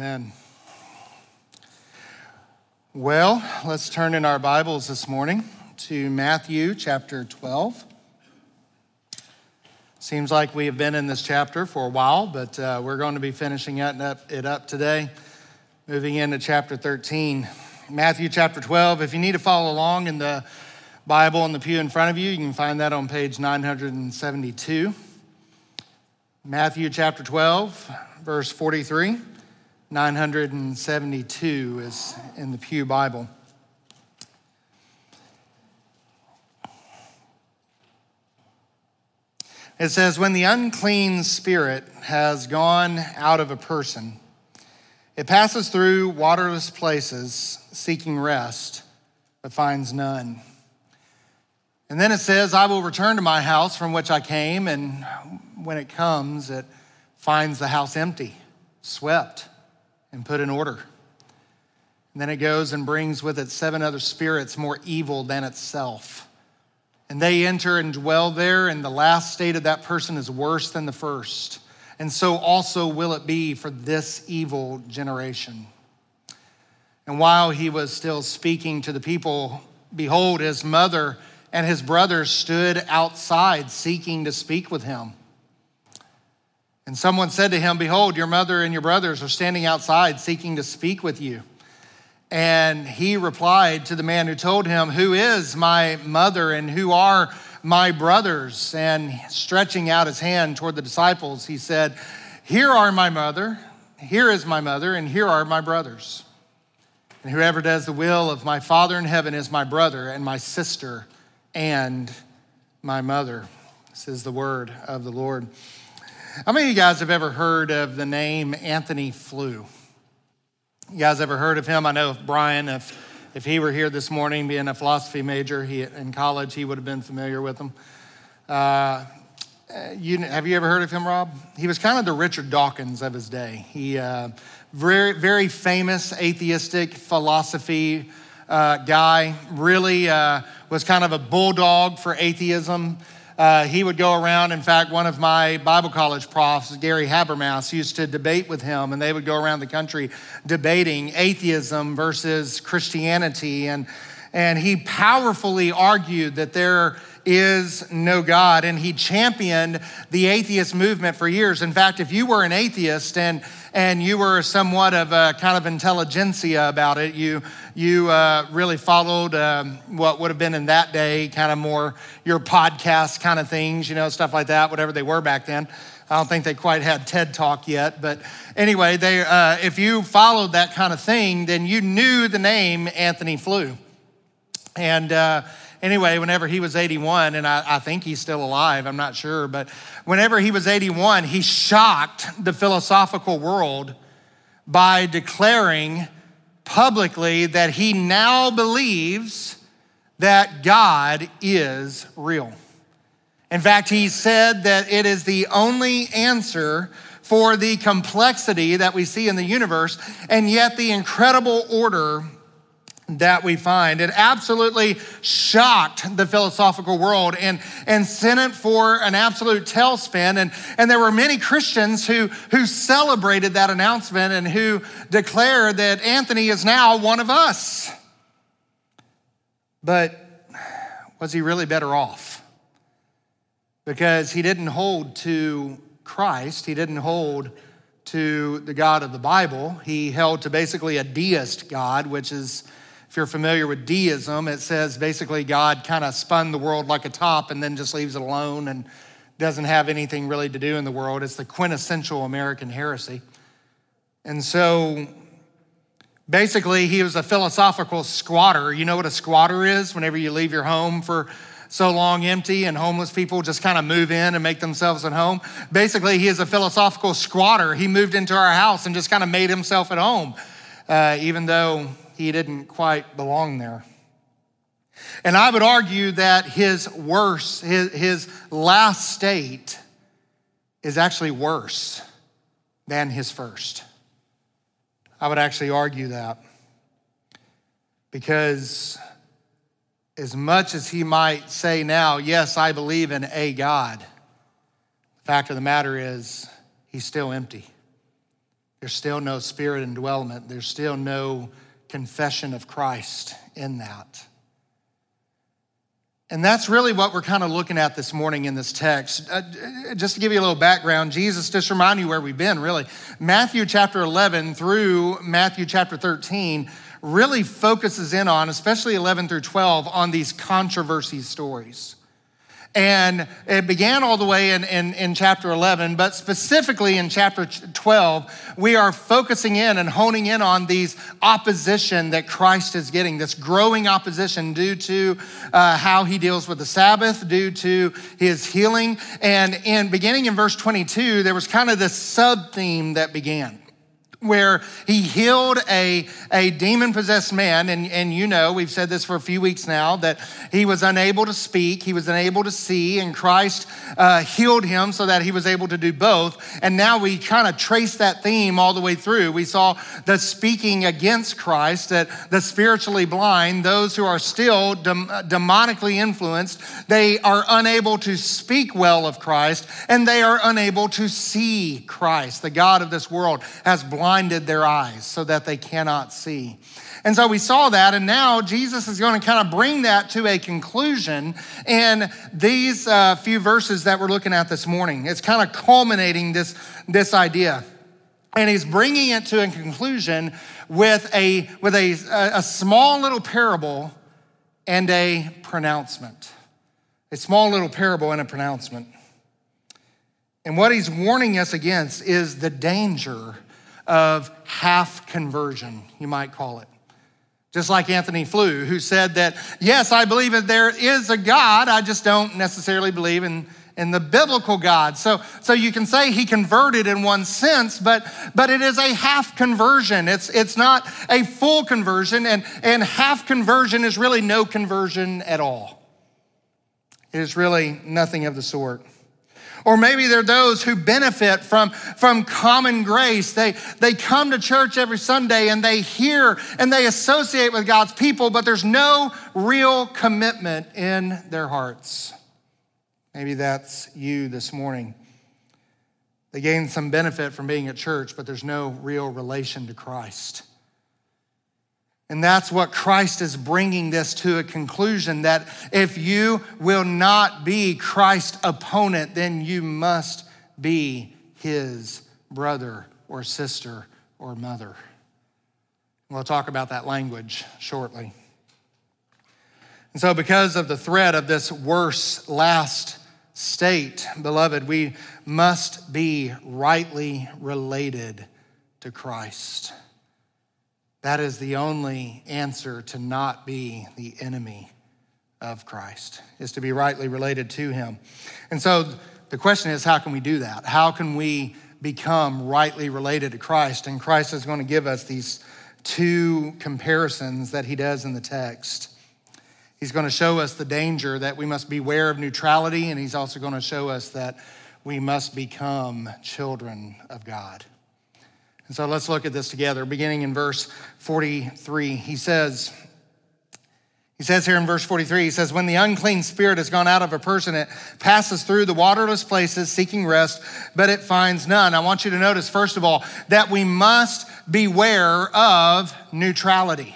Amen. Well, let's turn in our Bibles this morning to Matthew chapter 12. Seems like we have been in this chapter for a while, but we're going to be finishing it up today, moving into chapter 13. Matthew chapter 12. If you need to follow along in the Bible in the pew in front of you, you can find that on page 972. Matthew chapter 12, verse 43, 972 is in the Pew Bible. It says, "When the unclean spirit has gone out of a person, it passes through waterless places, seeking rest, but finds none. And then it says, 'I will return to my house from which I came,' and when it comes, it finds the house empty, swept, and put in order. And then it goes and brings with it 7 other spirits more evil than itself. And they enter and dwell there, and the last state of that person is worse than the first. And so also will it be for this evil generation. And while he was still speaking to the people, behold, his mother and his brothers stood outside seeking to speak with him. And someone said to him, 'Behold, your mother and your brothers are standing outside seeking to speak with you.' And he replied to the man who told him, 'Who is my mother and who are my brothers?' And stretching out his hand toward the disciples, he said, 'Here is my mother, and here are my brothers. And whoever does the will of my Father in heaven is my brother and my sister and my mother.'" This is the word of the Lord. How many of you guys have ever heard of the name Anthony Flew? You guys ever heard of him? I know Brian, if he were here this morning, being a philosophy major in college, he would have been familiar with him. Have you ever heard of him, Rob? He was kind of the Richard Dawkins of his day. He very, very famous atheistic philosophy guy, really was kind of a bulldog for atheism. He would go around. In fact, one of my Bible college profs, Gary Habermas, used to debate with him, and they would go around the country debating atheism versus Christianity. And he powerfully argued that there is no God, and he championed the atheist movement for years. In fact, if you were an atheist and you were somewhat of a kind of intelligentsia about it, you really followed what would have been in that day kind of more your podcast kind of things, stuff like that, whatever they were back then. I don't think they quite had TED Talk yet, but anyway, if you followed that kind of thing, then you knew the name Anthony Flew. And anyway, whenever he was 81, and I think he's still alive, I'm not sure, but whenever he was 81, he shocked the philosophical world by declaring publicly that he now believes that God is real. In fact, he said that it is the only answer for the complexity that we see in the universe, and yet the incredible order that we find. It absolutely shocked the philosophical world and sent it for an absolute tailspin. And there were many Christians who celebrated that announcement and who declared that Anthony is now one of us. But was he really better off? Because he didn't hold to Christ. He didn't hold to the God of the Bible. He held to basically a deist God, which is, if you're familiar with deism, it says basically God kind of spun the world like a top and then just leaves it alone and doesn't have anything really to do in the world. It's the quintessential American heresy. And so basically he was a philosophical squatter. You know what a squatter is? Whenever you leave your home for so long empty and homeless people just kind of move in and make themselves at home. Basically, he is a philosophical squatter. He moved into our house and just kind of made himself at home, even though he didn't quite belong there. And I would argue that his last state is actually worse than his first. I would actually argue that, because as much as he might say now, yes, I believe in a God, the fact of the matter is he's still empty. There's still no spirit indwellment. There's still no confession of Christ in that. And that's really what we're kind of looking at this morning in this text. Just to give you a little background, Jesus, just remind you where we've been, really. Matthew chapter 11 through Matthew chapter 13 really focuses in on, especially 11 through 12, on these controversy stories. And it began all the way in chapter 11, but specifically in chapter 12, we are focusing in and honing in on these opposition that Christ is getting, this growing opposition due to how he deals with the Sabbath, due to his healing. And beginning in verse 22, there was kind of this sub-theme that began, where he healed a demon-possessed man. And you know, we've said this for a few weeks now, that he was unable to speak, he was unable to see, and Christ healed him so that he was able to do both. And now we kind of trace that theme all the way through. We saw the speaking against Christ, that the spiritually blind, those who are still demonically influenced, they are unable to speak well of Christ, and they are unable to see Christ. The God of this world has blinded their eyes so that they cannot see. And so we saw that, and now Jesus is going to kind of bring that to a conclusion in these few verses that we're looking at this morning. It's kind of culminating this idea. And he's bringing it to a conclusion with a small little parable and a pronouncement. A small little parable and a pronouncement. And what he's warning us against is the danger of half conversion, you might call it. Just like Anthony Flew, who said that, yes, I believe that there is a God, I just don't necessarily believe in the biblical God. So you can say he converted in one sense, but it is a half conversion. It's not a full conversion, and half conversion is really no conversion at all. It is really nothing of the sort. Or maybe they're those who benefit from common grace. They come to church every Sunday and they hear and they associate with God's people, but there's no real commitment in their hearts. Maybe that's you this morning. They gain some benefit from being at church, but there's no real relation to Christ. And that's what Christ is bringing this to a conclusion, that if you will not be Christ's opponent, then you must be his brother or sister or mother. We'll talk about that language shortly. And so because of the threat of this worse last state, beloved, we must be rightly related to Christ. That is the only answer to not be the enemy of Christ, is to be rightly related to him. And so the question is, how can we do that? How can we become rightly related to Christ? And Christ is going to give us these two comparisons that he does in the text. He's going to show us the danger that we must beware of neutrality, and he's also going to show us that we must become children of God. And so let's look at this together, beginning in verse 43. He says here in verse 43, he says, when the unclean spirit has gone out of a person, it passes through the waterless places seeking rest, but it finds none. I want you to notice, first of all, that we must beware of neutrality.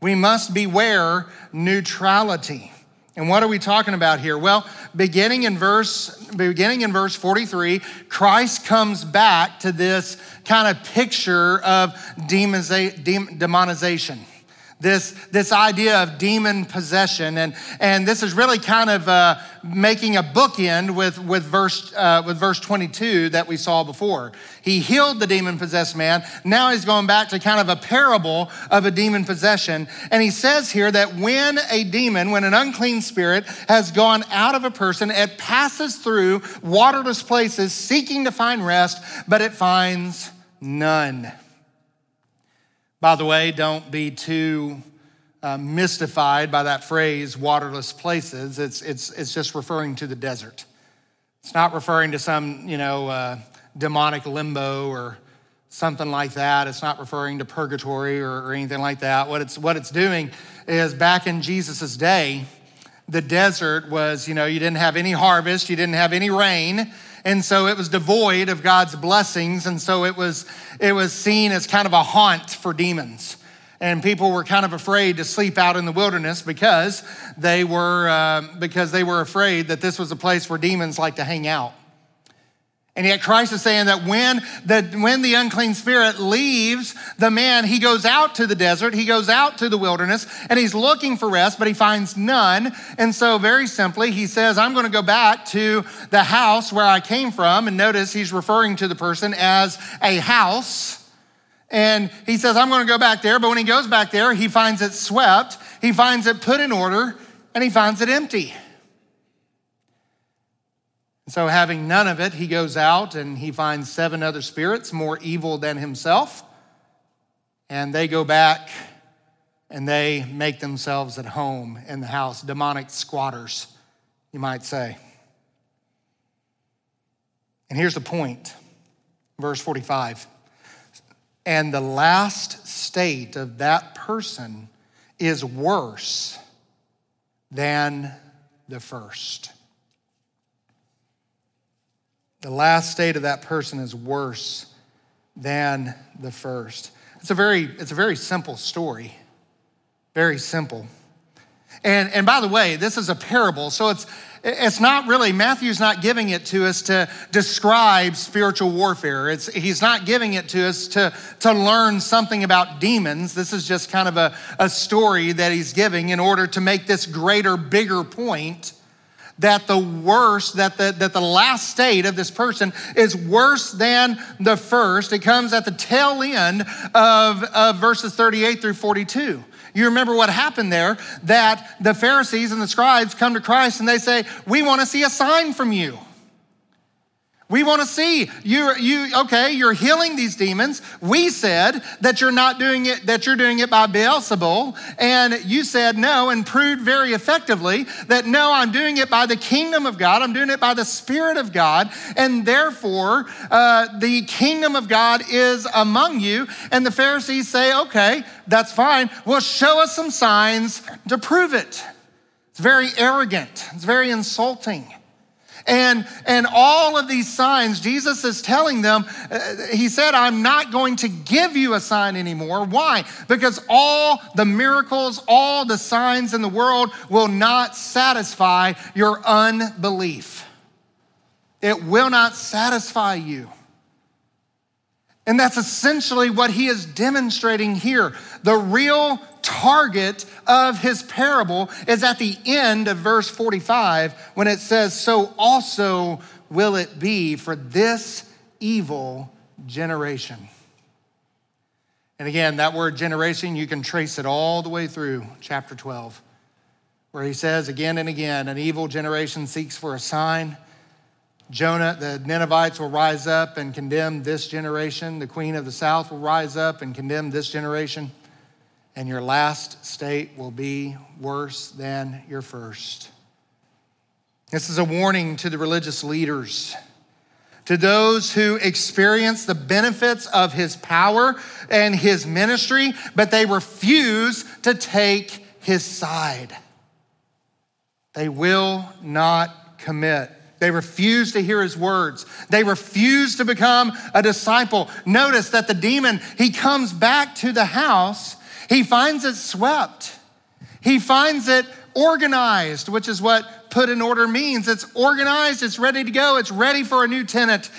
We must beware neutrality. And what are we talking about here? Well, beginning in verse 43, Christ comes back to this kind of picture of demonization. This idea of demon possession, and this is really kind of making a bookend with verse 22 that we saw before. He healed the demon-possessed man. Now he's going back to kind of a parable of a demon possession, and he says here that when an unclean spirit has gone out of a person, it passes through waterless places seeking to find rest, but it finds none. By the way, don't be too mystified by that phrase, waterless places. It's just referring to the desert. It's not referring to some, demonic limbo or something like that. It's not referring to purgatory or anything like that. What it's doing is, back in Jesus' day, the desert was, you didn't have any harvest, you didn't have any rain, And so it was devoid of God's blessings. And so it was seen as kind of a haunt for demons. And people were kind of afraid to sleep out in the wilderness because they were afraid that this was a place where demons like to hang out. And yet Christ is saying that when the unclean spirit leaves the man, he goes out to the desert, he goes out to the wilderness, and he's looking for rest, but he finds none. And so very simply, he says, I'm going to go back to the house where I came from. And notice he's referring to the person as a house. And he says, I'm going to go back there. But when he goes back there, he finds it swept, he finds it put in order, and he finds it empty. So having none of it, he goes out and he finds 7 other spirits more evil than himself. And they go back and they make themselves at home in the house, demonic squatters, you might say. And here's the point, verse 45. And the last state of that person is worse than the first. The last state of that person is worse than the first. It's a very simple story, very simple. And by the way, this is a parable, so it's not really, Matthew's not giving it to us to describe spiritual warfare. He's not giving it to us to learn something about demons. This is just kind of a story that he's giving in order to make this greater, bigger point that the worst, that the last state of this person is worse than the first. It comes at the tail end of verses 38 through 42. You remember what happened there, that the Pharisees and the scribes come to Christ and they say, we want to see a sign from you. We want to see, you're healing these demons. We said that you're not doing it, that you're doing it by Beelzebul. And you said no and proved very effectively that no, I'm doing it by the kingdom of God. I'm doing it by the Spirit of God. And therefore, the kingdom of God is among you. And the Pharisees say, okay, that's fine. Well, show us some signs to prove it. It's very arrogant. It's very insulting. And all of these signs, Jesus is telling them, he said, I'm not going to give you a sign anymore. Why? Because all the miracles, all the signs in the world will not satisfy your unbelief. It will not satisfy you. And that's essentially what he is demonstrating here. The real target of his parable is at the end of verse 45 when it says, so also will it be for this evil generation. And again, that word generation, you can trace it all the way through chapter 12, where he says again and again, an evil generation seeks for a sign. Jonah, the Ninevites will rise up and condemn this generation. The queen of the south will rise up and condemn this generation. And your last state will be worse than your first. This is a warning to the religious leaders, to those who experience the benefits of his power and his ministry, but they refuse to take his side. They will not commit. They refuse to hear his words. They refuse to become a disciple. Notice that the demon, he comes back to the house. He finds it swept. He finds it organized, which is what put in order means. It's organized, it's ready to go, it's ready for a new tenant,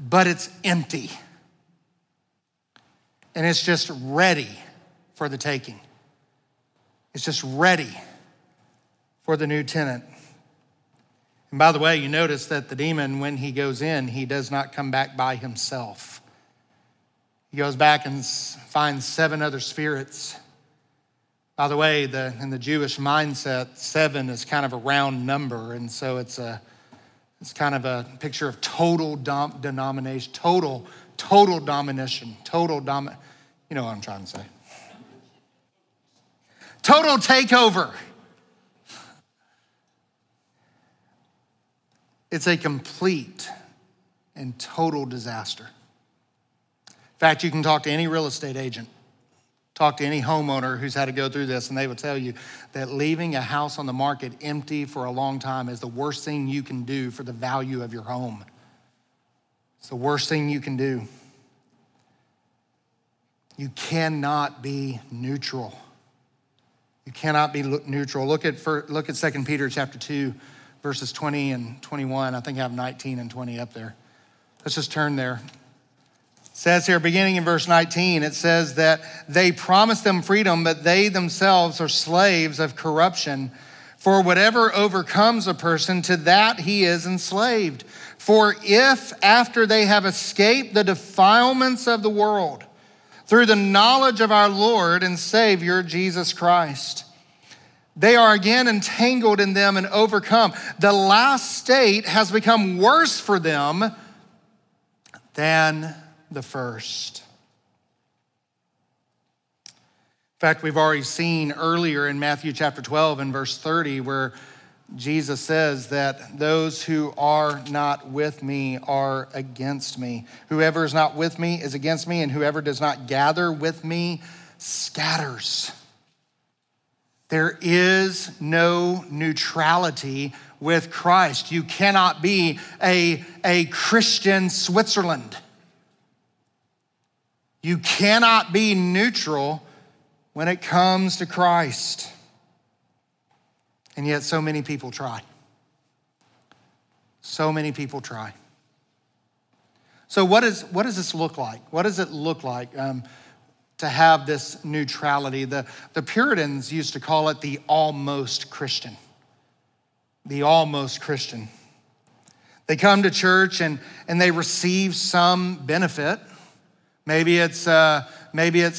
but it's empty. And it's just ready for the taking. It's just ready for the new tenant. And by the way, you notice that the demon, when he goes in, he does not come back by himself. He goes back and finds 7 other spirits. By the way, in the Jewish mindset, 7 is kind of a round number. And so it's kind of a picture of total denomination, total domination, you know what I'm trying to say. Total takeover. It's a complete and total disaster. In fact, you can talk to any real estate agent, talk to any homeowner who's had to go through this, and they will tell you that leaving a house on the market empty for a long time is the worst thing you can do for the value of your home. It's the worst thing you can do. You cannot be neutral. You cannot be neutral. Look at 2 Peter chapter 2, verses 20 and 21. I think I have 19 and 20 up there. Let's just turn there. It says here, beginning in verse 19, it says that they promised them freedom, but they themselves are slaves of corruption. For whatever overcomes a person, to that he is enslaved. For if after they have escaped the defilements of the world, through the knowledge of our Lord and Savior, Jesus Christ, they are again entangled in them and overcome, the last state has become worse for them than the first. In fact, we've already seen earlier in Matthew chapter 12 and verse 30 where Jesus says that those who are not with me are against me. Whoever is not with me is against me, and whoever does not gather with me scatters. There is no neutrality with Christ. You cannot be a Christian Switzerland. You cannot be neutral when it comes to Christ. And yet so many people try. So many people try. So what does this look like? What does it look like to have this neutrality? The Puritans used to call it the almost Christian. The almost Christian. They come to church and they receive some benefit. Maybe it's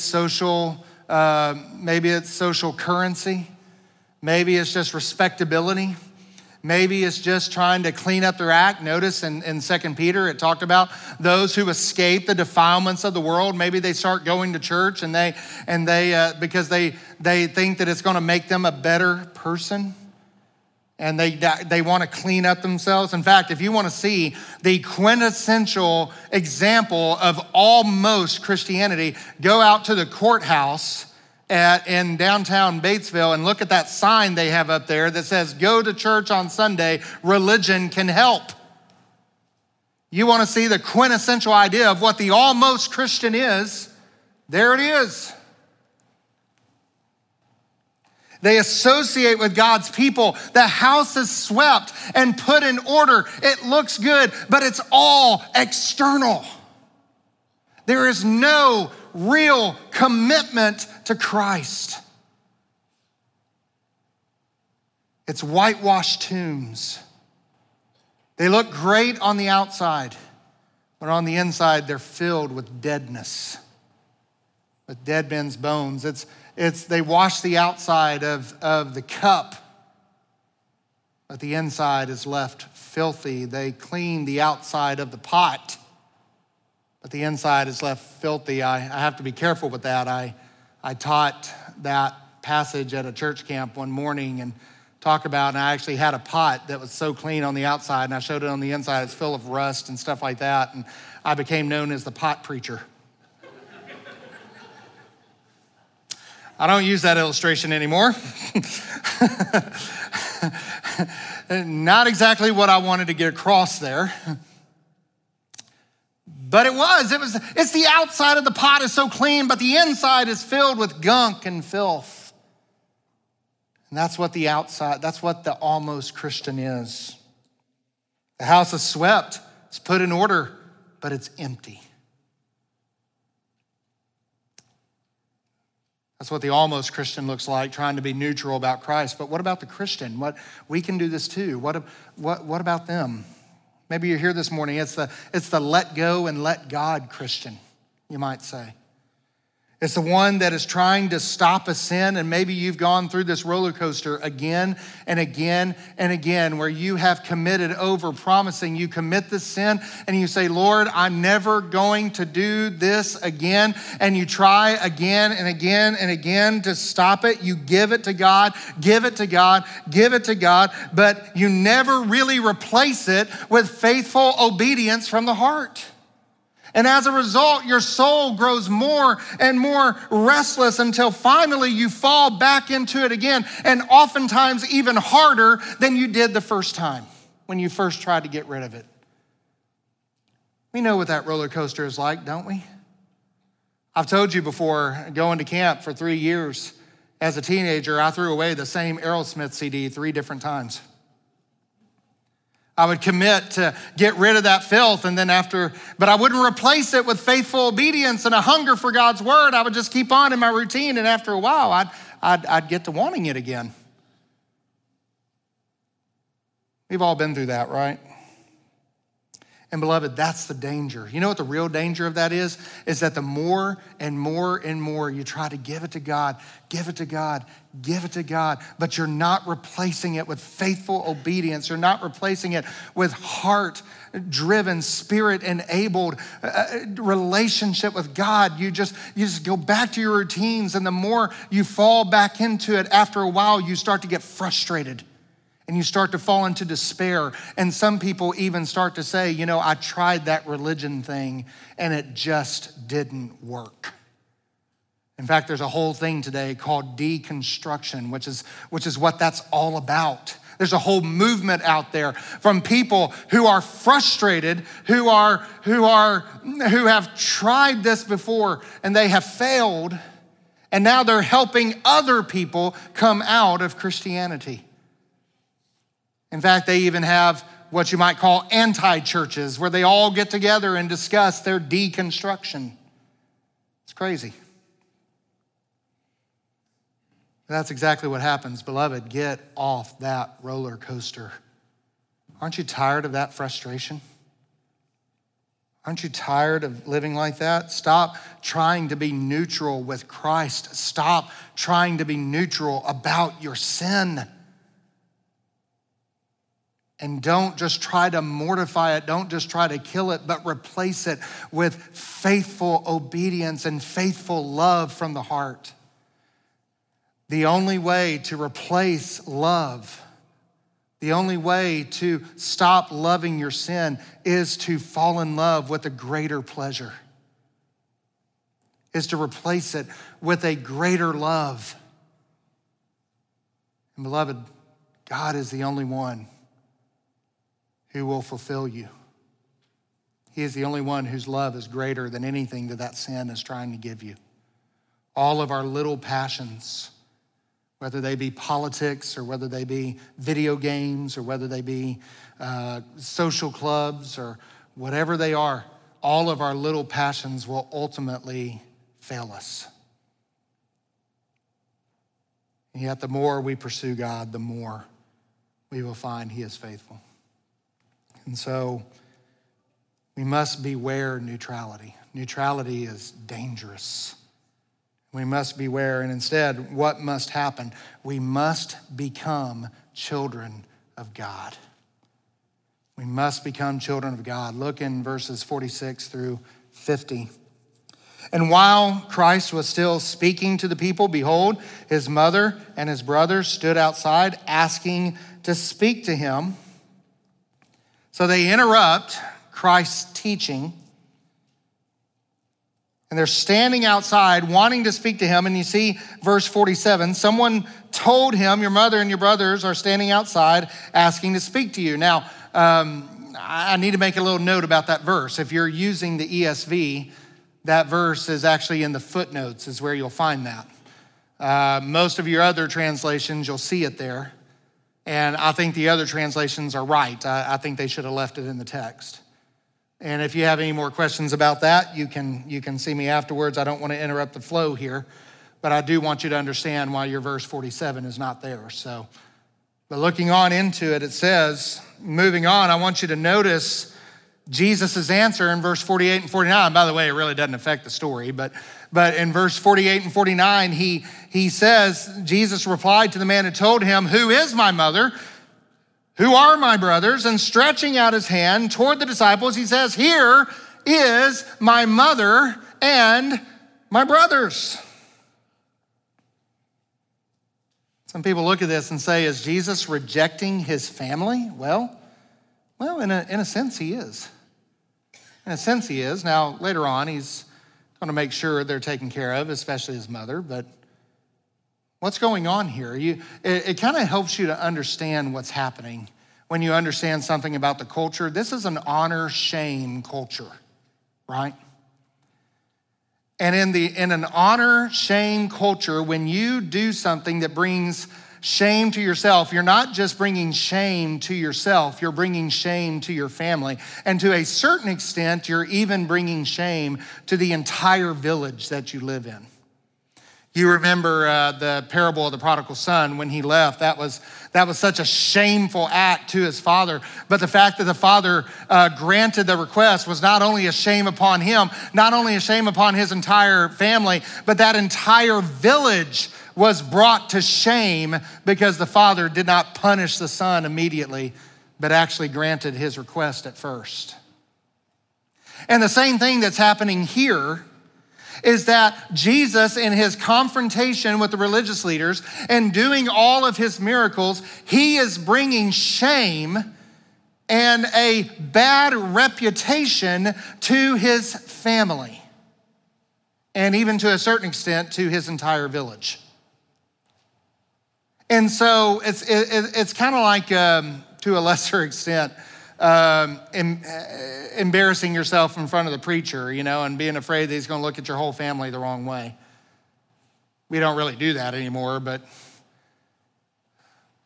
social currency. Maybe it's just respectability. Maybe it's just trying to clean up their act. Notice in 2 Peter, it talked about those who escape the defilements of the world. Maybe they start going to church because they think that it's going to make them a better person, and they want to clean up themselves. In fact, if you want to see the quintessential example of almost Christianity, go out to the courthouse in downtown Batesville and look at that sign they have up there that says, "Go to church on Sunday, religion can help." You want to see the quintessential idea of what the almost Christian is? There it is. They associate with God's people. The house is swept and put in order. It looks good, but it's all external. There is no real commitment to Christ. It's whitewashed tombs. They look great on the outside, but on the inside they're filled with deadness, with dead men's bones. It's they wash the outside of the cup, but the inside is left filthy. They clean the outside of the pot, but the inside is left filthy. I have to be careful with that. I taught that passage at a church camp one morning and I actually had a pot that was so clean on the outside, and I showed it on the inside. It's full of rust and stuff like that, and I became known as the pot preacher. I don't use that illustration anymore. Not exactly what I wanted to get across there. But it's the outside of the pot is so clean, but the inside is filled with gunk and filth. And that's what the almost Christian is. The house is swept, it's put in order, but it's empty. That's what the almost Christian looks like, trying to be neutral about Christ. But what about the Christian? What, we can do this too. What about them? Maybe you're here this morning, it's the let go and let God Christian, you might say. It's the one that is trying to stop a sin, and maybe you've gone through this roller coaster again and again and again where you have committed over promising. You commit this sin and you say, "Lord, I'm never going to do this again." And you try again and again and again to stop it. You give it to God, give it to God, give it to God, but you never really replace it with faithful obedience from the heart. And as a result, your soul grows more and more restless until finally you fall back into it again, and oftentimes even harder than you did the first time when you first tried to get rid of it. We know what that roller coaster is like, don't we? I've told you before, going to camp for 3 years as a teenager, I threw away the same Aerosmith CD 3 different times. I would commit to get rid of that filth, and then but I wouldn't replace it with faithful obedience and a hunger for God's word. I would just keep on in my routine, and after a while, I'd get to wanting it again. We've all been through that, right? And beloved, that's the danger. You know what the real danger of that is? Is that the more and more and more you try to give it to God, give it to God, give it to God, but you're not replacing it with faithful obedience. You're not replacing it with heart-driven, spirit-enabled relationship with God. You just go back to your routines, and the more you fall back into it, after a while, you start to get frustrated. And you start to fall into despair. And some people even start to say, you know, I tried that religion thing and it just didn't work. In fact, there's a whole thing today called deconstruction, which is what that's all about. There's a whole movement out there from people who are frustrated, who have tried this before and they have failed. And now they're helping other people come out of Christianity. In fact, they even have what you might call anti-churches where they all get together and discuss their deconstruction. It's crazy. That's exactly what happens. Beloved, get off that roller coaster. Aren't you tired of that frustration? Aren't you tired of living like that? Stop trying to be neutral with Christ. Stop trying to be neutral about your sin. And don't just try to mortify it. Don't just try to kill it, but replace it with faithful obedience and faithful love from the heart. The only way to replace love, the only way to stop loving your sin is to fall in love with a greater pleasure, is to replace it with a greater love. And beloved, God is the only one who will fulfill you. He is the only one whose love is greater than anything that sin is trying to give you. All of our little passions, whether they be politics or whether they be video games or whether they be social clubs or whatever they are, all of our little passions will ultimately fail us. And yet the more we pursue God, the more we will find He is faithful. And so we must beware neutrality. Neutrality is dangerous. We must beware. And instead, what must happen? We must become children of God. We must become children of God. Look in verses 46 through 50. And while Christ was still speaking to the people, behold, His mother and his brothers stood outside asking to speak to Him. So they interrupt Christ's teaching, and they're standing outside wanting to speak to Him. And you see verse 47, someone told Him, your mother and your brothers are standing outside asking to speak to you. Now, I need to make a little note about that verse. If you're using the ESV, that verse is actually in the footnotes is where you'll find that. Most of your other translations, you'll see it there. And I think the other translations are right. I think they should have left it in the text. And if you have any more questions about that, you can see me afterwards. I don't want to interrupt the flow here, but I do want you to understand why your verse 47 is not there. So, but looking on into it, it says, moving on, I want you to notice Jesus' answer in verse 48 and 49. By the way, it really doesn't affect the story, but in verse 48 and 49, he says, Jesus replied to the man who told him, who is my mother? Who are my brothers? And stretching out his hand toward the disciples, he says, here is my mother and my brothers. Some people look at this and say, is Jesus rejecting his family? Well, in a sense, he is. In a sense, he is. Now, later on, he's going to make sure they're taken care of, especially his mother. But what's going on here? It kind of helps you to understand what's happening when you understand something about the culture. This is an honor-shame culture. right? And in an honor shame culture, when you do something that brings shame to yourself, you're not just bringing shame to yourself, you're bringing shame to your family. And to a certain extent, you're even bringing shame to the entire village that you live in. You remember the parable of the prodigal son when he left. That was such a shameful act to his father. But the fact that the father granted the request was not only a shame upon him, not only a shame upon his entire family, but that entire village was brought to shame because the father did not punish the son immediately, but actually granted his request at first. And the same thing that's happening here is that Jesus, in his confrontation with the religious leaders and doing all of his miracles, he is bringing shame and a bad reputation to his family, and even to a certain extent to his entire village. And so it's kind of like, to a lesser extent, embarrassing yourself in front of the preacher, you know, and being afraid that he's going to look at your whole family the wrong way. We don't really do that anymore, but,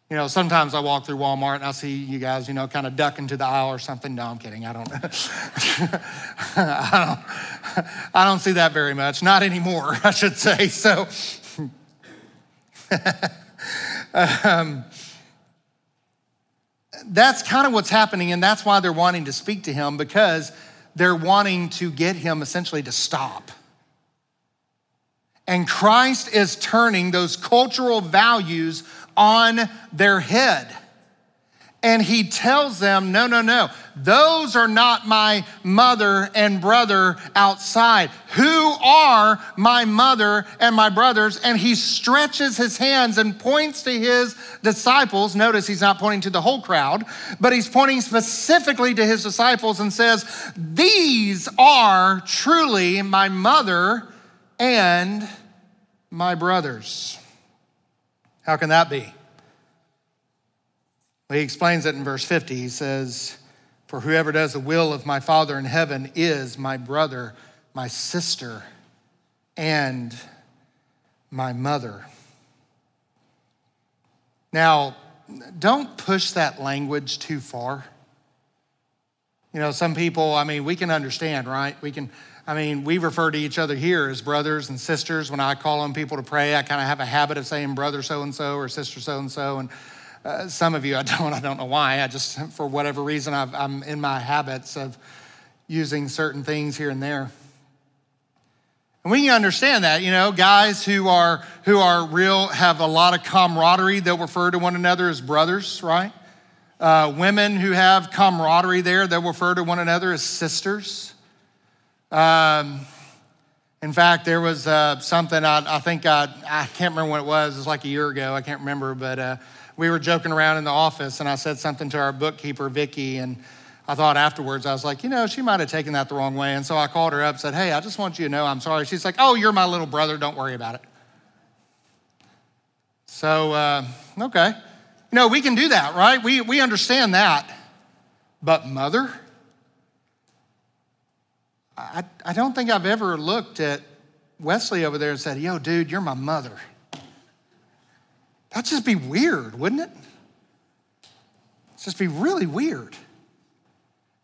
you know, sometimes I walk through Walmart and I see you guys, you know, kind of duck into the aisle or something. No, I'm kidding. I don't. I don't see that very much. Not anymore, I should say. So. That's kind of what's happening, and that's why they're wanting to speak to him, because they're wanting to get him essentially to stop. And Christ is turning those cultural values on their head. And he tells them, no, those are not my mother and brother outside. Who are my mother and my brothers? And he stretches his hands and points to his disciples. Notice he's not pointing to the whole crowd, but he's pointing specifically to his disciples and says, these are truly my mother and my brothers. How can that be? He explains it in verse 50. He says, for whoever does the will of my Father in heaven is my brother, my sister, and my mother. Now, don't push that language too far. You know, some people, I mean, we can understand, right? We refer to each other here as brothers and sisters. When I call on people to pray, I kind of have a habit of saying brother so-and-so or sister so-and-so, and some of you, I don't know why. I just, for whatever reason, I'm in my habits of using certain things here and there. And we can understand that, you know, guys who are real, have a lot of camaraderie. They'll refer to one another as brothers, right? Women who have camaraderie there, they'll refer to one another as sisters. In fact, there was something I think I can't remember what it was. It was like a year ago. I can't remember, but we were joking around in the office, and I said something to our bookkeeper, Vicky, and I thought afterwards, I was like, you know, she might have taken that the wrong way. And so I called her up and said, hey, I just want you to know I'm sorry. She's like, oh, you're my little brother. Don't worry about it. So, okay. You know, we can do that, right? We understand that. But mother? I don't think I've ever looked at Wesley over there and said, yo, dude, you're my mother. That'd just be weird, wouldn't it? It'd just be really weird.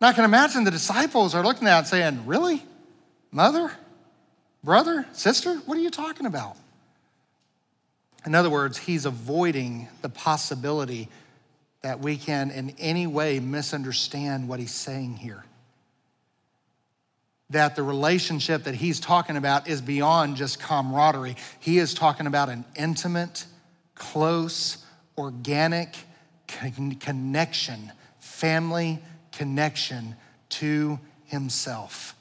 And I can imagine the disciples are looking at it saying, really? Mother? Brother? Sister? What are you talking about? In other words, he's avoiding the possibility that we can in any way misunderstand what he's saying here. That the relationship that he's talking about is beyond just camaraderie. He is talking about an intimate, close, organic connection, family connection to himself.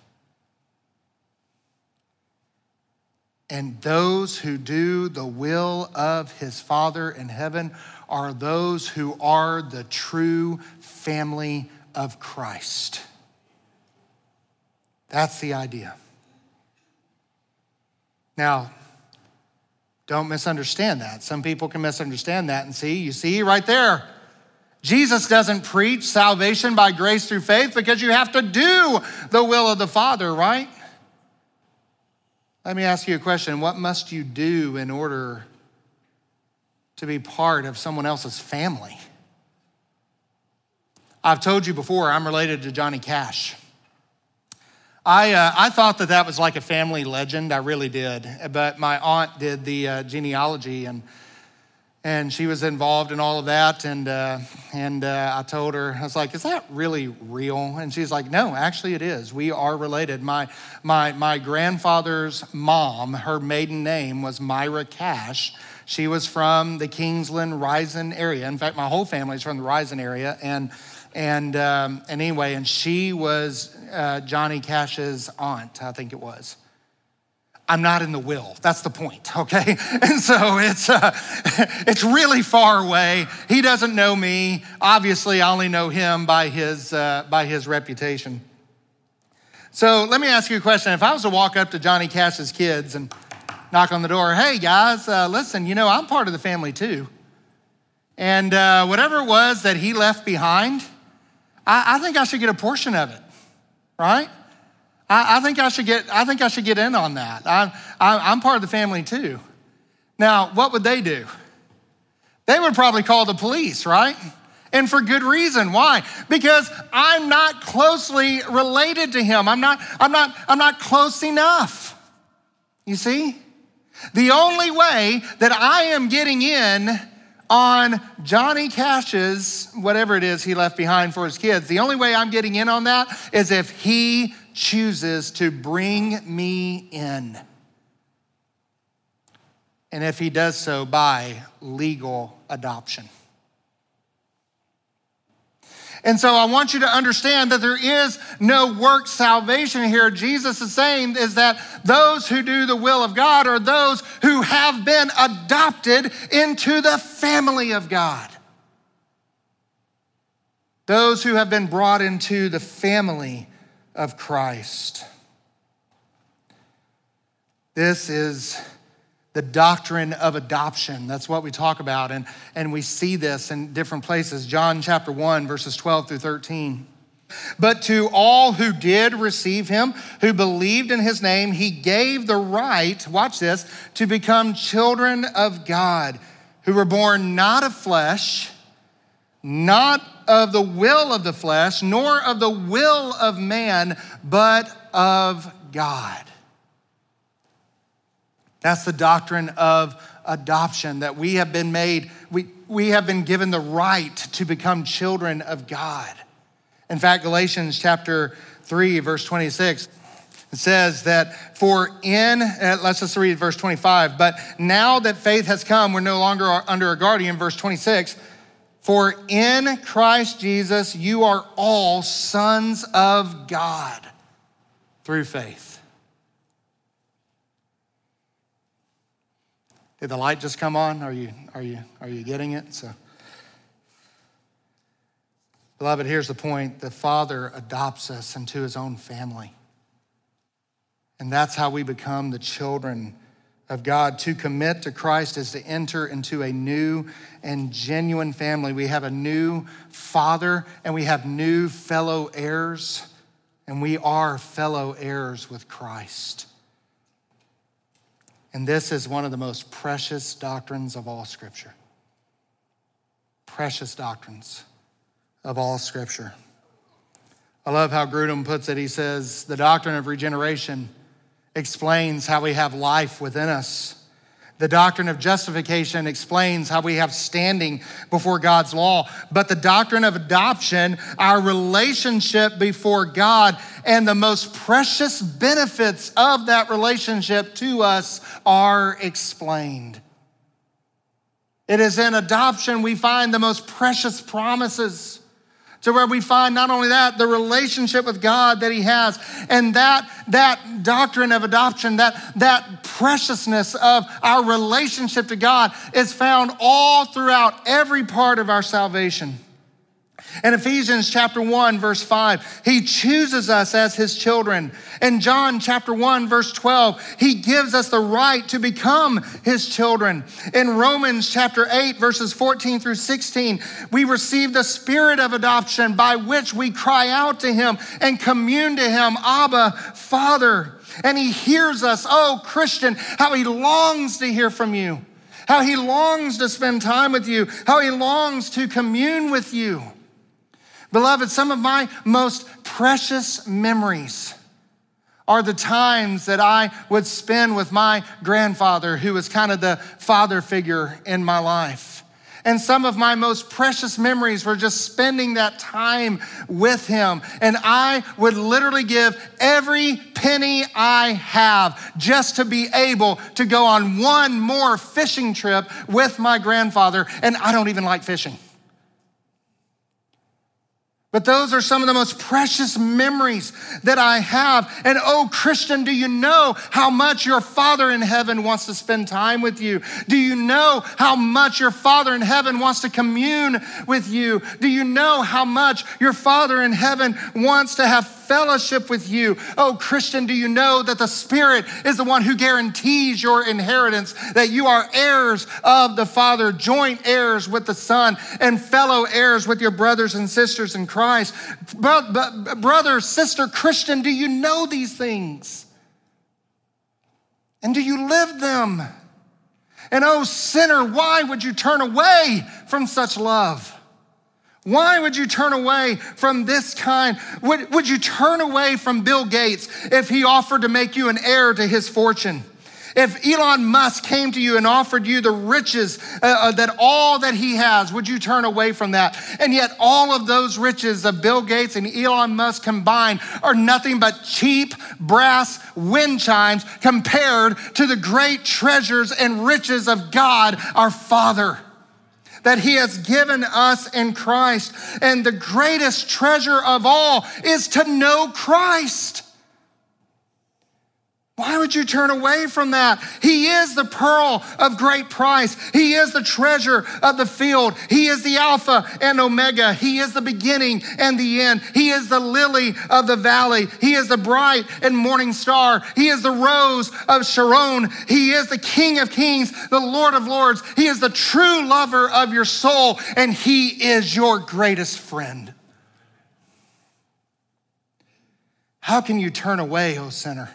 And those who do the will of his Father in heaven are those who are the true family of Christ. That's the idea. Now, don't misunderstand that. Some people can misunderstand that and see, you see right there. Jesus doesn't preach salvation by grace through faith because you have to do the will of the Father, right? Let me ask you a question. What must you do in order to be part of someone else's family? I've told you before, I'm related to Johnny Cash. I thought that was like a family legend. I really did. But my aunt did the genealogy, and she was involved in all of that. And I told her, I was like, "Is that really real?" And she's like, "No, actually, it is. We are related. My grandfather's mom, her maiden name was Myra Cash. She was from the Kingsland Rising area. In fact, my whole family's from the Rising area, and she was." Johnny Cash's aunt, I think it was. I'm not in the will. That's the point, okay? And so it's really far away. He doesn't know me. Obviously, I only know him by his reputation. So let me ask you a question. If I was to walk up to Johnny Cash's kids and knock on the door, "Hey guys, listen, I'm part of the family too. And whatever it was that he left behind, I think I should get a portion of it. Right? I think I should get in on that. I'm part of the family too." Now, what would they do? They would probably call the police, right? And for good reason. Why? Because I'm not closely related to him. I'm not close enough. You see? The only way that I am getting in on Johnny Cash's, whatever it is he left behind for his kids, the only way I'm getting in on that is if he chooses to bring me in. And if he does so by legal adoption. And so I want you to understand that there is no work salvation here. Jesus is saying is that those who do the will of God are those who have been adopted into the family of God. Those who have been brought into the family of Christ. This is the doctrine of adoption. That's what we talk about. And we see this in different places. John chapter 1, verses 12 through 13. "But to all who did receive him, who believed in his name, he gave the right," watch this, "to become children of God, who were born not of flesh, not of the will of the flesh, nor of the will of man, but of God." That's the doctrine of adoption, that we have been made, we have been given the right to become children of God. In fact, Galatians chapter 3, verse 26, it says that let's just read verse 25, "But now that faith has come, we're no longer under a guardian," verse 26, "For in Christ Jesus, you are all sons of God through faith." Did the light just come on? Are you getting it? So, beloved, here's the point. The Father adopts us into his own family. And that's how we become the children of God. To commit to Christ is to enter into a new and genuine family. We have a new Father and we have new fellow heirs, and we are fellow heirs with Christ. And this is one of the most precious doctrines of all Scripture. Precious doctrines of all Scripture. I love how Grudem puts it. He says, "The doctrine of regeneration explains how we have life within us. The doctrine of justification explains how we have standing before God's law. But the doctrine of adoption, our relationship before God, and the most precious benefits of that relationship to us are explained." It is in adoption we find the most precious promises, to where we find not only that, the relationship with God that he has, and that doctrine of adoption, that preciousness of our relationship to God is found all throughout every part of our salvation. In Ephesians chapter 1, verse 5, he chooses us as his children. In John chapter 1, verse 12, he gives us the right to become his children. In Romans chapter 8, verses 14 through 16, we receive the spirit of adoption by which we cry out to him and commune to him, Abba, Father. And he hears us. Oh, Christian, how he longs to hear from you. How he longs to spend time with you. How he longs to commune with you. Beloved, some of my most precious memories are the times that I would spend with my grandfather, who was kind of the father figure in my life. And some of my most precious memories were just spending that time with him. And I would literally give every penny I have just to be able to go on one more fishing trip with my grandfather. And I don't even like fishing. But those are some of the most precious memories that I have. And oh, Christian, do you know how much your Father in heaven wants to spend time with you? Do you know how much your Father in heaven wants to commune with you? Do you know how much your Father in heaven wants to have fellowship with you? Oh, Christian, do you know that the Spirit is the one who guarantees your inheritance, that you are heirs of the Father, joint heirs with the Son, and fellow heirs with your brothers and sisters in Christ? Brother, sister, Christian, do you know these things? And do you live them? And oh, sinner, why would you turn away from such love? Why would you turn away from this kind? Would you turn away from Bill Gates if he offered to make you an heir to his fortune? If Elon Musk came to you and offered you the riches that all that he has, would you turn away from that? And yet all of those riches of Bill Gates and Elon Musk combined are nothing but cheap brass wind chimes compared to the great treasures and riches of God, our Father, that he has given us in Christ. And the greatest treasure of all is to know Christ. Why would you turn away from that? He is the pearl of great price. He is the treasure of the field. He is the Alpha and Omega. He is the beginning and the end. He is the lily of the valley. He is the bright and morning star. He is the rose of Sharon. He is the King of kings, the Lord of lords. He is the true lover of your soul, and he is your greatest friend. How can you turn away, O sinner?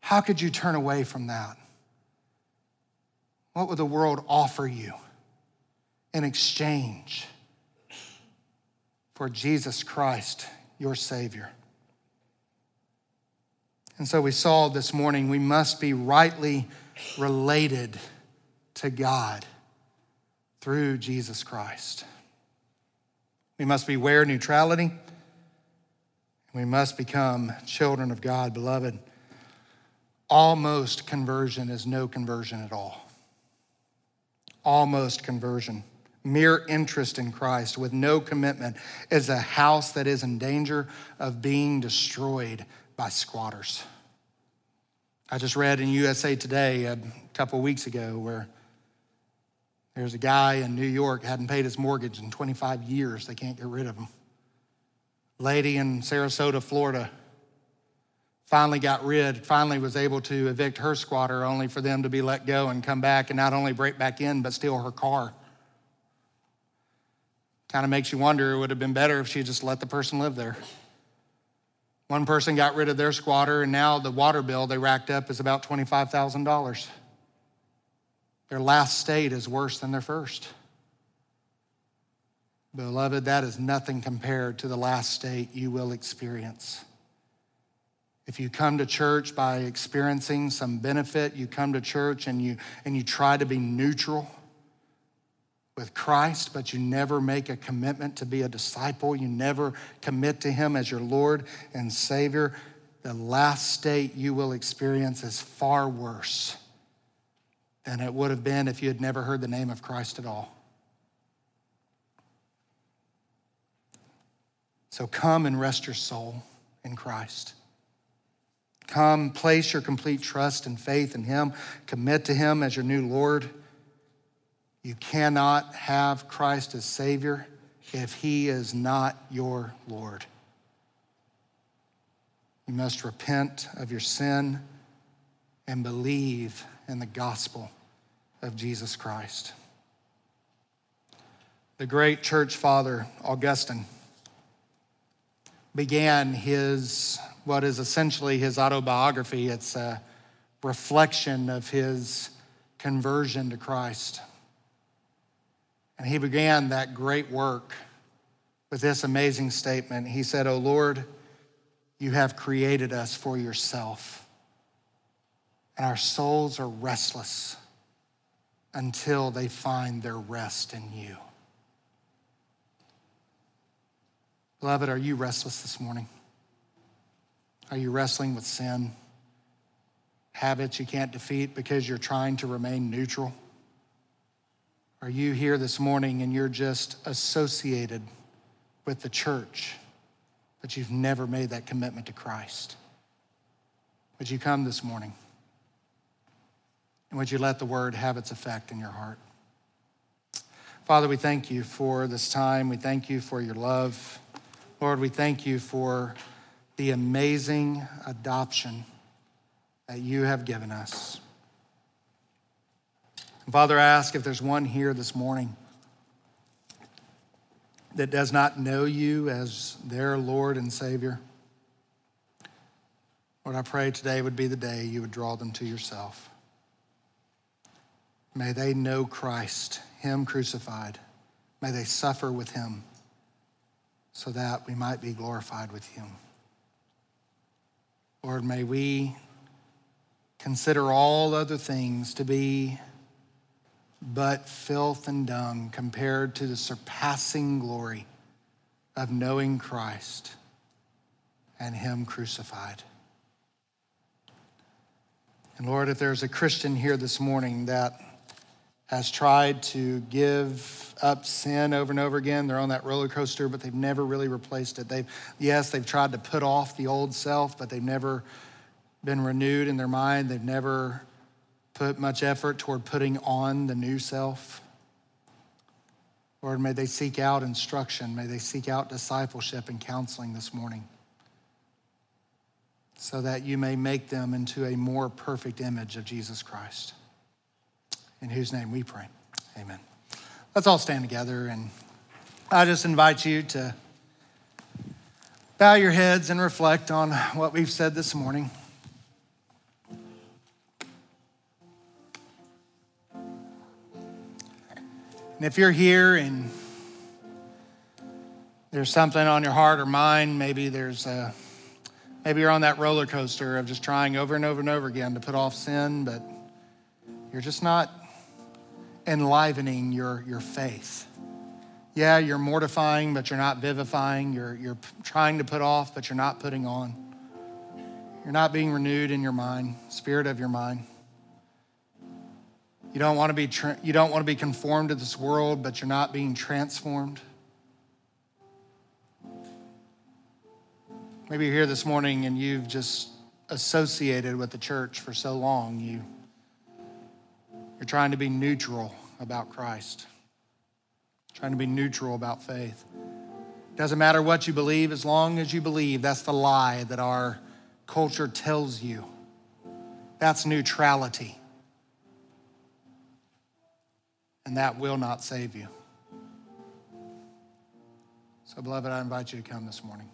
How could you turn away from that? What would the world offer you in exchange for Jesus Christ, your Savior? And so we saw this morning, we must be rightly related to God through Jesus Christ. We must beware neutrality. We must become children of God, beloved. Almost conversion is no conversion at all. Almost conversion, mere interest in Christ with no commitment, is a house that is in danger of being destroyed by squatters. I just read in USA Today a couple weeks ago where there's a guy in New York hadn't paid his mortgage in 25 years. They can't get rid of him. Lady in Sarasota, Florida, finally was able to evict her squatter, only for them to be let go and come back and not only break back in, but steal her car. Kind of makes you wonder, it would have been better if she just let the person live there. One person got rid of their squatter, and now the water bill they racked up is about $25,000. Their last state is worse than their first. Beloved, that is nothing compared to the last state you will experience. If you come to church by experiencing some benefit, you come to church and you try to be neutral with Christ, but you never make a commitment to be a disciple, you never commit to him as your Lord and Savior, the last state you will experience is far worse than it would have been if you had never heard the name of Christ at all. So come and rest your soul in Christ. Come, place your complete trust and faith in him. Commit to him as your new Lord. You cannot have Christ as Savior if he is not your Lord. You must repent of your sin and believe in the gospel of Jesus Christ. The great church father, Augustine, began his, what is essentially his autobiography. It's a reflection of his conversion to Christ. And he began that great work with this amazing statement. He said, "O Lord, you have created us for yourself, and our souls are restless until they find their rest in you." Beloved, are you restless this morning? Are you wrestling with sin? Habits you can't defeat because you're trying to remain neutral? Are you here this morning and you're just associated with the church, but you've never made that commitment to Christ? Would you come this morning? And would you let the word have its effect in your heart? Father, we thank you for this time. We thank you for your love. Lord, we thank you for the amazing adoption that you have given us. And Father, I ask if there's one here this morning that does not know you as their Lord and Savior, Lord, I pray today would be the day you would draw them to yourself. May they know Christ, him crucified. May they suffer with him so that we might be glorified with him. Lord, may we consider all other things to be but filth and dung compared to the surpassing glory of knowing Christ and him crucified. And Lord, if there's a Christian here this morning that has tried to give up sin over and over again, they're on that roller coaster, but they've never really replaced it. They've tried to put off the old self, but they've never been renewed in their mind. They've never put much effort toward putting on the new self. Lord, may they seek out instruction. May they seek out discipleship and counseling this morning so that you may make them into a more perfect image of Jesus Christ, in whose name we pray. Amen. Let's all stand together, and I just invite you to bow your heads and reflect on what we've said this morning. And if you're here and there's something on your heart or mind, maybe you're on that roller coaster of just trying over and over and over again to put off sin, but you're just not enlivening your faith. Yeah, you're mortifying, but you're not vivifying. You're trying to put off, but you're not putting on. You're not being renewed in your mind, spirit of your mind. You don't want to be conformed to this world, but you're not being transformed. Maybe you're here this morning and you've just associated with the church for so long. You're trying to be neutral about Christ, trying to be neutral about faith. Doesn't matter what you believe, as long as you believe. That's the lie that our culture tells you. That's neutrality. And that will not save you. So, beloved, I invite you to come this morning.